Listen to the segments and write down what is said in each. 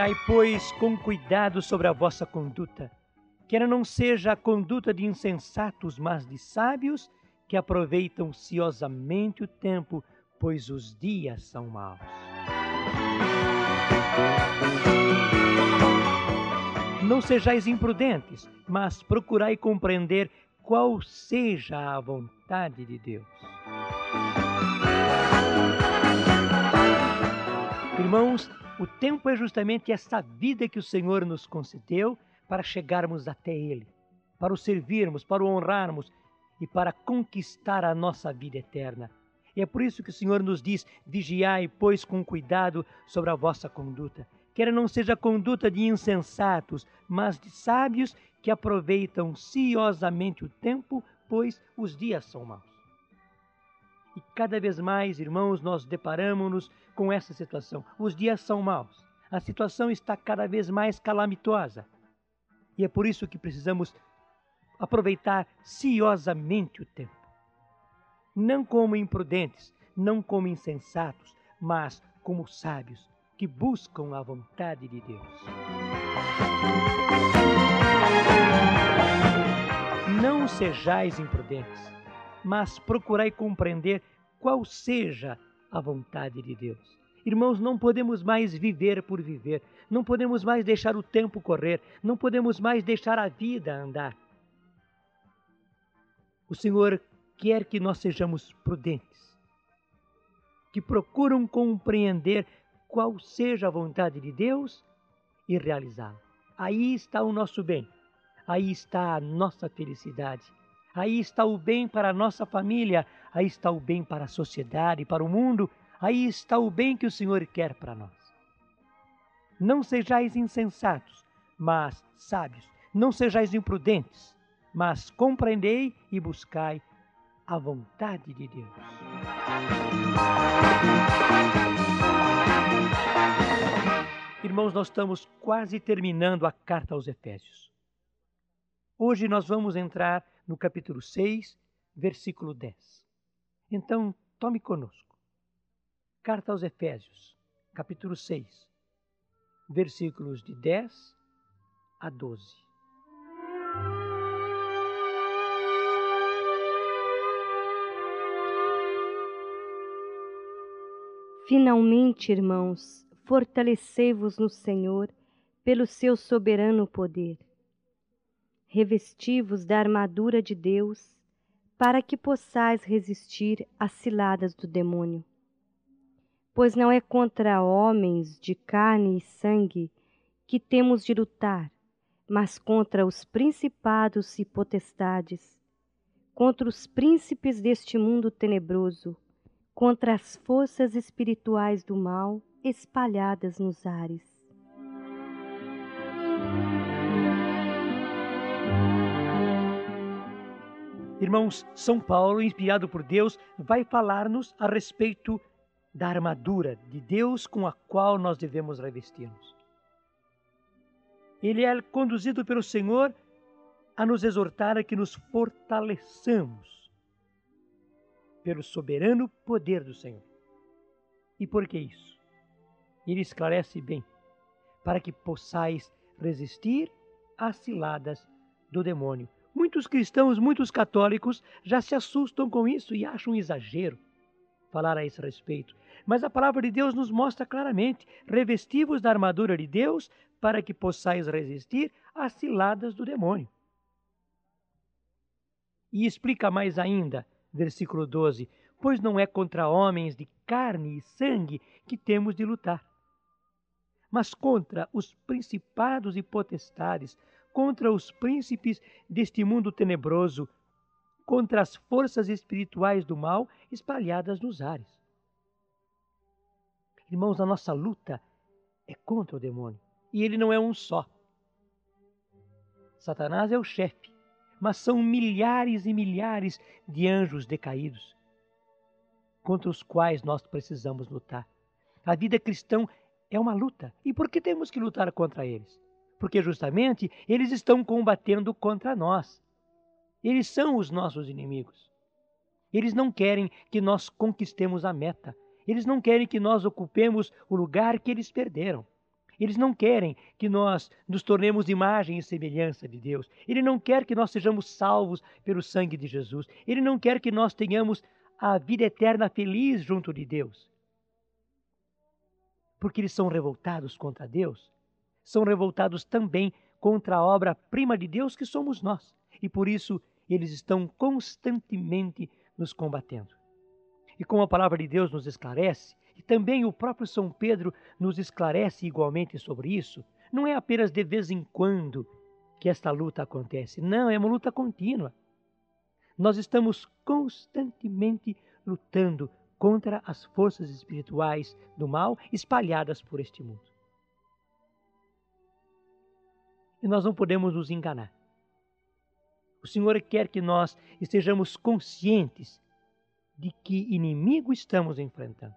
Olhai, pois, com cuidado sobre a vossa conduta, que ela não seja a conduta de insensatos, mas de sábios, que aproveitam ciosamente o tempo, pois os dias são maus. Não sejais imprudentes, mas procurai compreender qual seja a vontade de Deus. Irmãos, o tempo é justamente essa vida que o Senhor nos concedeu para chegarmos até Ele, para o servirmos, para o honrarmos e para conquistar a nossa vida eterna. E é por isso que o Senhor nos diz: vigiai, pois, com cuidado sobre a vossa conduta, que ela não seja conduta de insensatos, mas de sábios que aproveitam ciosamente o tempo, pois os dias são maus. E cada vez mais, irmãos, nós deparamos-nos com essa situação. Os dias são maus. A situação está cada vez mais calamitosa. E é por isso que precisamos aproveitar ciosamente o tempo. Não como imprudentes, não como insensatos, mas como sábios que buscam a vontade de Deus. Não sejais imprudentes, mas procurai compreender qual seja a vontade de Deus. Irmãos, não podemos mais viver por viver, não podemos mais deixar o tempo correr, não podemos mais deixar a vida andar. O Senhor quer que nós sejamos prudentes, que procuram compreender qual seja a vontade de Deus e realizá-la. Aí está o nosso bem, aí está a nossa felicidade, aí está o bem para a nossa família, aí está o bem para a sociedade, para o mundo, aí está o bem que o Senhor quer para nós. Não sejais insensatos, mas sábios. Não sejais imprudentes, mas compreendei e buscai a vontade de Deus. Irmãos, nós estamos quase terminando a carta aos Efésios. Hoje nós vamos entrar no capítulo 6, versículo 10. Então, tome conosco. Carta aos Efésios, capítulo 6, versículos de 10 a 12. Finalmente, irmãos, fortalecei-vos no Senhor pelo seu soberano poder. Revesti-vos da armadura de Deus, para que possais resistir às ciladas do demônio. Pois não é contra homens de carne e sangue que temos de lutar, mas contra os principados e potestades, contra os príncipes deste mundo tenebroso, contra as forças espirituais do mal espalhadas nos ares. Irmãos, São Paulo, inspirado por Deus, vai falar-nos a respeito da armadura de Deus com a qual nós devemos revestir-nos. Ele é conduzido pelo Senhor a nos exortar a que nos fortaleçamos pelo soberano poder do Senhor. E por que isso? Ele esclarece bem: para que possais resistir às ciladas do demônio. Muitos cristãos, muitos católicos já se assustam com isso e acham um exagero falar a esse respeito. Mas a palavra de Deus nos mostra claramente: revesti-vos da armadura de Deus para que possais resistir às ciladas do demônio. E explica mais ainda, versículo 12, pois não é contra homens de carne e sangue que temos de lutar, mas contra os principados e potestades, contra os príncipes deste mundo tenebroso, contra as forças espirituais do mal espalhadas nos ares. Irmãos, a nossa luta é contra o demônio, e ele não é um só. Satanás é o chefe, mas são milhares e milhares de anjos decaídos, contra os quais nós precisamos lutar. A vida cristã é uma luta. E por que temos que lutar contra eles? Porque justamente eles estão combatendo contra nós. Eles são os nossos inimigos. Eles não querem que nós conquistemos a meta. Eles não querem que nós ocupemos o lugar que eles perderam. Eles não querem que nós nos tornemos imagem e semelhança de Deus. Ele não quer que nós sejamos salvos pelo sangue de Jesus. Ele não quer que nós tenhamos a vida eterna feliz junto de Deus. Porque eles são revoltados contra Deus, são revoltados também contra a obra-prima de Deus que somos nós. E por isso eles estão constantemente nos combatendo. E como a palavra de Deus nos esclarece, e também o próprio São Pedro nos esclarece igualmente sobre isso, não é apenas de vez em quando que esta luta acontece. Não, é uma luta contínua. Nós estamos constantemente lutando contra as forças espirituais do mal espalhadas por este mundo. E nós não podemos nos enganar. O Senhor quer que nós estejamos conscientes de que inimigo estamos enfrentando.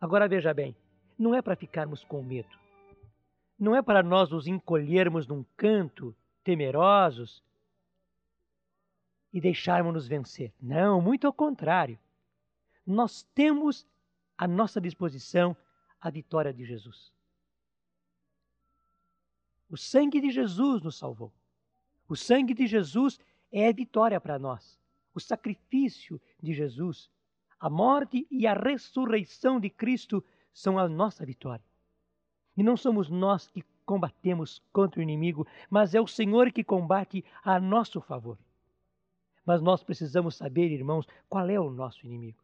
Agora veja bem, não é para ficarmos com medo. Não é para nós nos encolhermos num canto, temerosos, e deixarmos-nos vencer. Não, muito ao contrário. Nós temos à nossa disposição a vitória de Jesus. O sangue de Jesus nos salvou. O sangue de Jesus é a vitória para nós. O sacrifício de Jesus, a morte e a ressurreição de Cristo são a nossa vitória. E não somos nós que combatemos contra o inimigo, mas é o Senhor que combate a nosso favor. Mas nós precisamos saber, irmãos, qual é o nosso inimigo.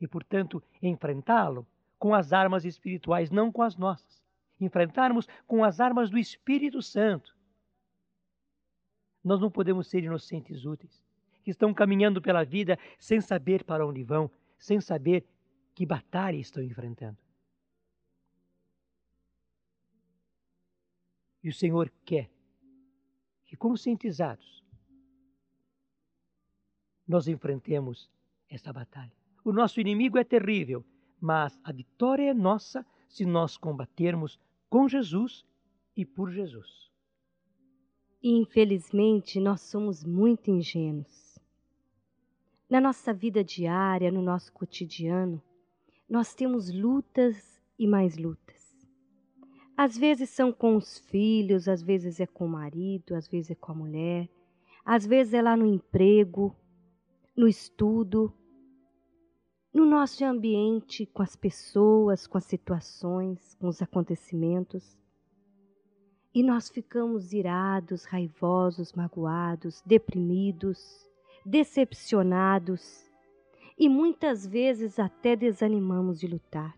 E, portanto, enfrentá-lo com as armas espirituais, não com as nossas. Enfrentarmos com as armas do Espírito Santo. Nós não podemos ser inocentes úteis, que estão caminhando pela vida sem saber para onde vão, sem saber que batalha estão enfrentando. E o Senhor quer que, conscientizados, nós enfrentemos essa batalha. O nosso inimigo é terrível, mas a vitória é nossa se nós combatermos com Jesus e por Jesus. Infelizmente, nós somos muito ingênuos. Na nossa vida diária, no nosso cotidiano, nós temos lutas e mais lutas. Às vezes são com os filhos, às vezes é com o marido, às vezes é com a mulher, às vezes é lá no emprego, no estudo, no nosso ambiente, com as pessoas, com as situações, com os acontecimentos. E nós ficamos irados, raivosos, magoados, deprimidos, decepcionados e muitas vezes até desanimamos de lutar.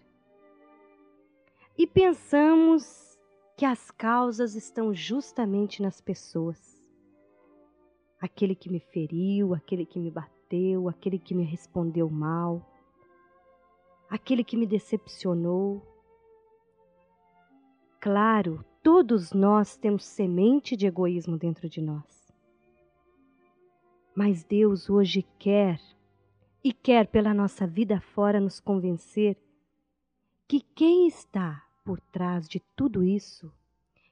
E pensamos que as causas estão justamente nas pessoas. Aquele que me feriu, aquele que me bateu, aquele que me respondeu mal, aquele que me decepcionou. Claro, todos nós temos semente de egoísmo dentro de nós. Mas Deus hoje quer, e quer pela nossa vida fora, nos convencer que quem está por trás de tudo isso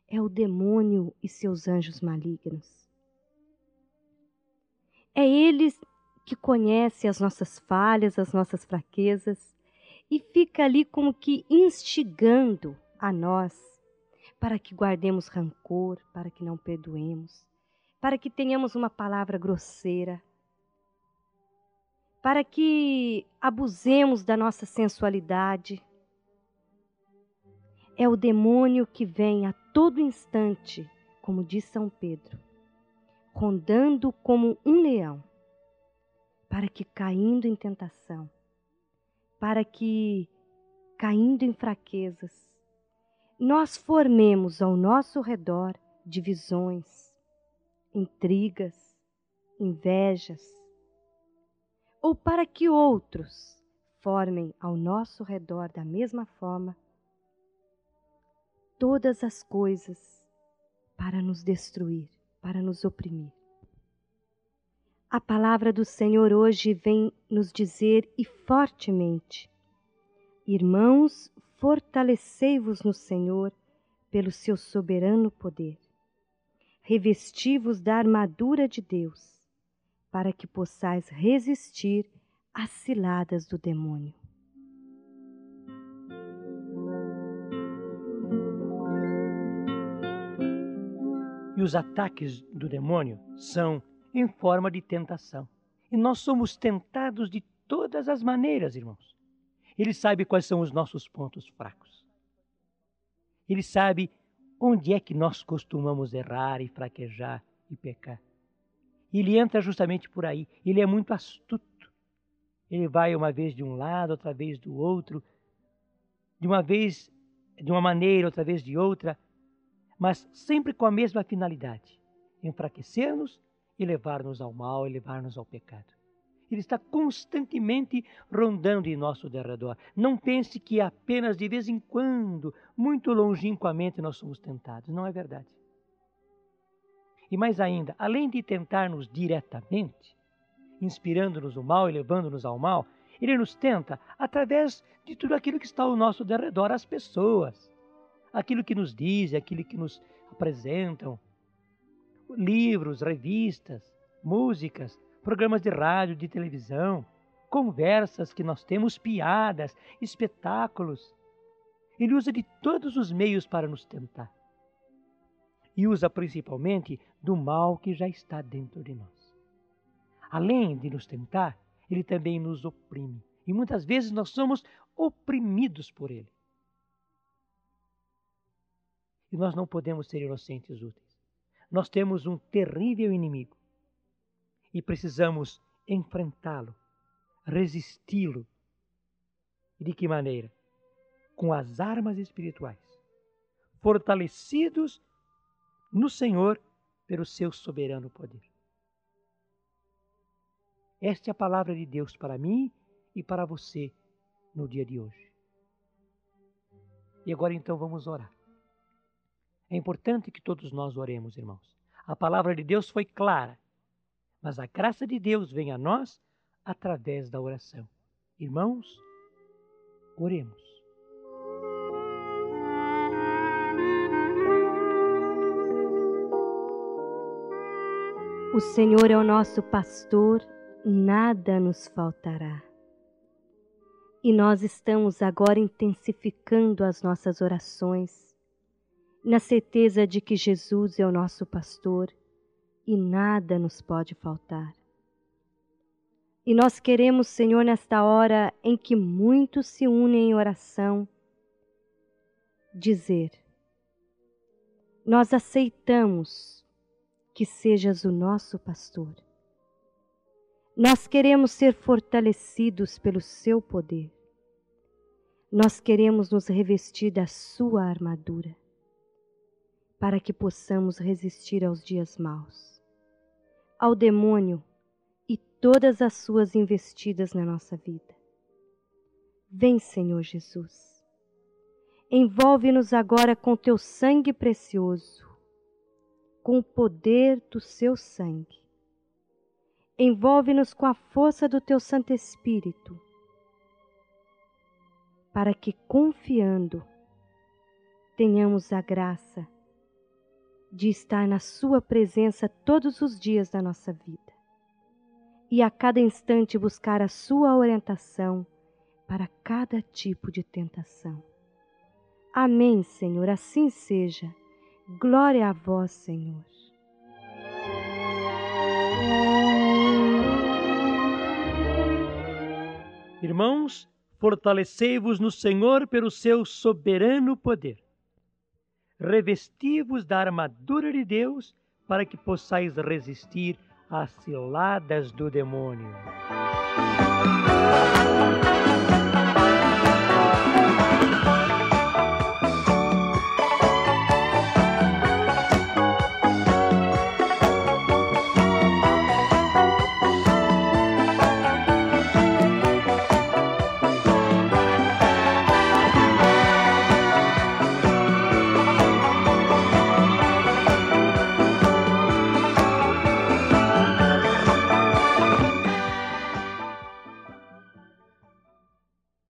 é o demônio e seus anjos malignos. É Ele que conhece as nossas falhas, as nossas fraquezas, e fica ali como que instigando a nós, para que guardemos rancor, para que não perdoemos, para que tenhamos uma palavra grosseira, para que abusemos da nossa sensualidade. É o demônio que vem a todo instante, como diz São Pedro, rondando como um leão, para que caindo em tentação, para que caindo em fraquezas, nós formemos ao nosso redor divisões, intrigas, invejas, ou para que outros formem ao nosso redor da mesma forma todas as coisas para nos destruir, para nos oprimir. A palavra do Senhor hoje vem nos dizer e fortemente, irmãos, fortalecei-vos no Senhor pelo seu soberano poder. Revesti-vos da armadura de Deus, para que possais resistir às ciladas do demônio. os ataques do demônio são em forma de tentação. E nós somos tentados de todas as maneiras, irmãos. Ele sabe quais são os nossos pontos fracos. Ele sabe onde é que nós costumamos errar e fraquejar e pecar. Ele entra justamente por aí. Ele é muito astuto. Ele vai uma vez de um lado, outra vez do outro. De uma vez de uma maneira, outra vez de outra. Mas sempre com a mesma finalidade. Enfraquecer-nos e levar-nos ao mal e levar-nos ao pecado. Ele está constantemente rondando em nosso derredor. Não pense que apenas de vez em quando, muito longínquamente, nós somos tentados. Não é verdade. E mais ainda, além de tentar-nos diretamente, inspirando-nos o mal e levando-nos ao mal, ele nos tenta através de tudo aquilo que está ao nosso derredor, as pessoas. Aquilo que nos dizem, aquilo que nos apresentam. Livros, revistas, músicas, programas de rádio, de televisão, conversas que nós temos, piadas, espetáculos. Ele usa de todos os meios para nos tentar. E usa principalmente do mal que já está dentro de nós. Além de nos tentar, ele também nos oprime. E muitas vezes nós somos oprimidos por ele. E nós não podemos ser inocentes úteis. Nós temos um terrível inimigo. E precisamos enfrentá-lo, resisti-lo. E de que maneira? Com as armas espirituais, fortalecidos no Senhor pelo seu soberano poder. Esta é a palavra de Deus para mim e para você no dia de hoje. E agora então vamos orar. É importante que todos nós oremos, irmãos. A palavra de Deus foi clara, mas a graça de Deus vem a nós através da oração. Irmãos, oremos. O Senhor é o nosso pastor, nada nos faltará. E nós estamos agora intensificando as nossas orações, na certeza de que Jesus é o nosso pastor e nada nos pode faltar. E nós queremos, Senhor, nesta hora em que muitos se unem em oração, dizer: nós aceitamos que sejas o nosso pastor. Nós queremos ser fortalecidos pelo seu poder. Nós queremos nos revestir da sua armadura, para que possamos resistir aos dias maus, ao demônio e todas as suas investidas na nossa vida. Vem, Senhor Jesus, envolve-nos agora com teu sangue precioso, com o poder do seu sangue. Envolve-nos com a força do teu Santo Espírito, para que, confiando, tenhamos a graça de estar na sua presença todos os dias da nossa vida e a cada instante buscar a sua orientação para cada tipo de tentação. Amém, Senhor, assim seja. Glória a vós, Senhor. Irmãos, fortalecei-vos no Senhor pelo seu soberano poder. Revesti-vos da armadura de Deus para que possais resistir às ciladas do demônio.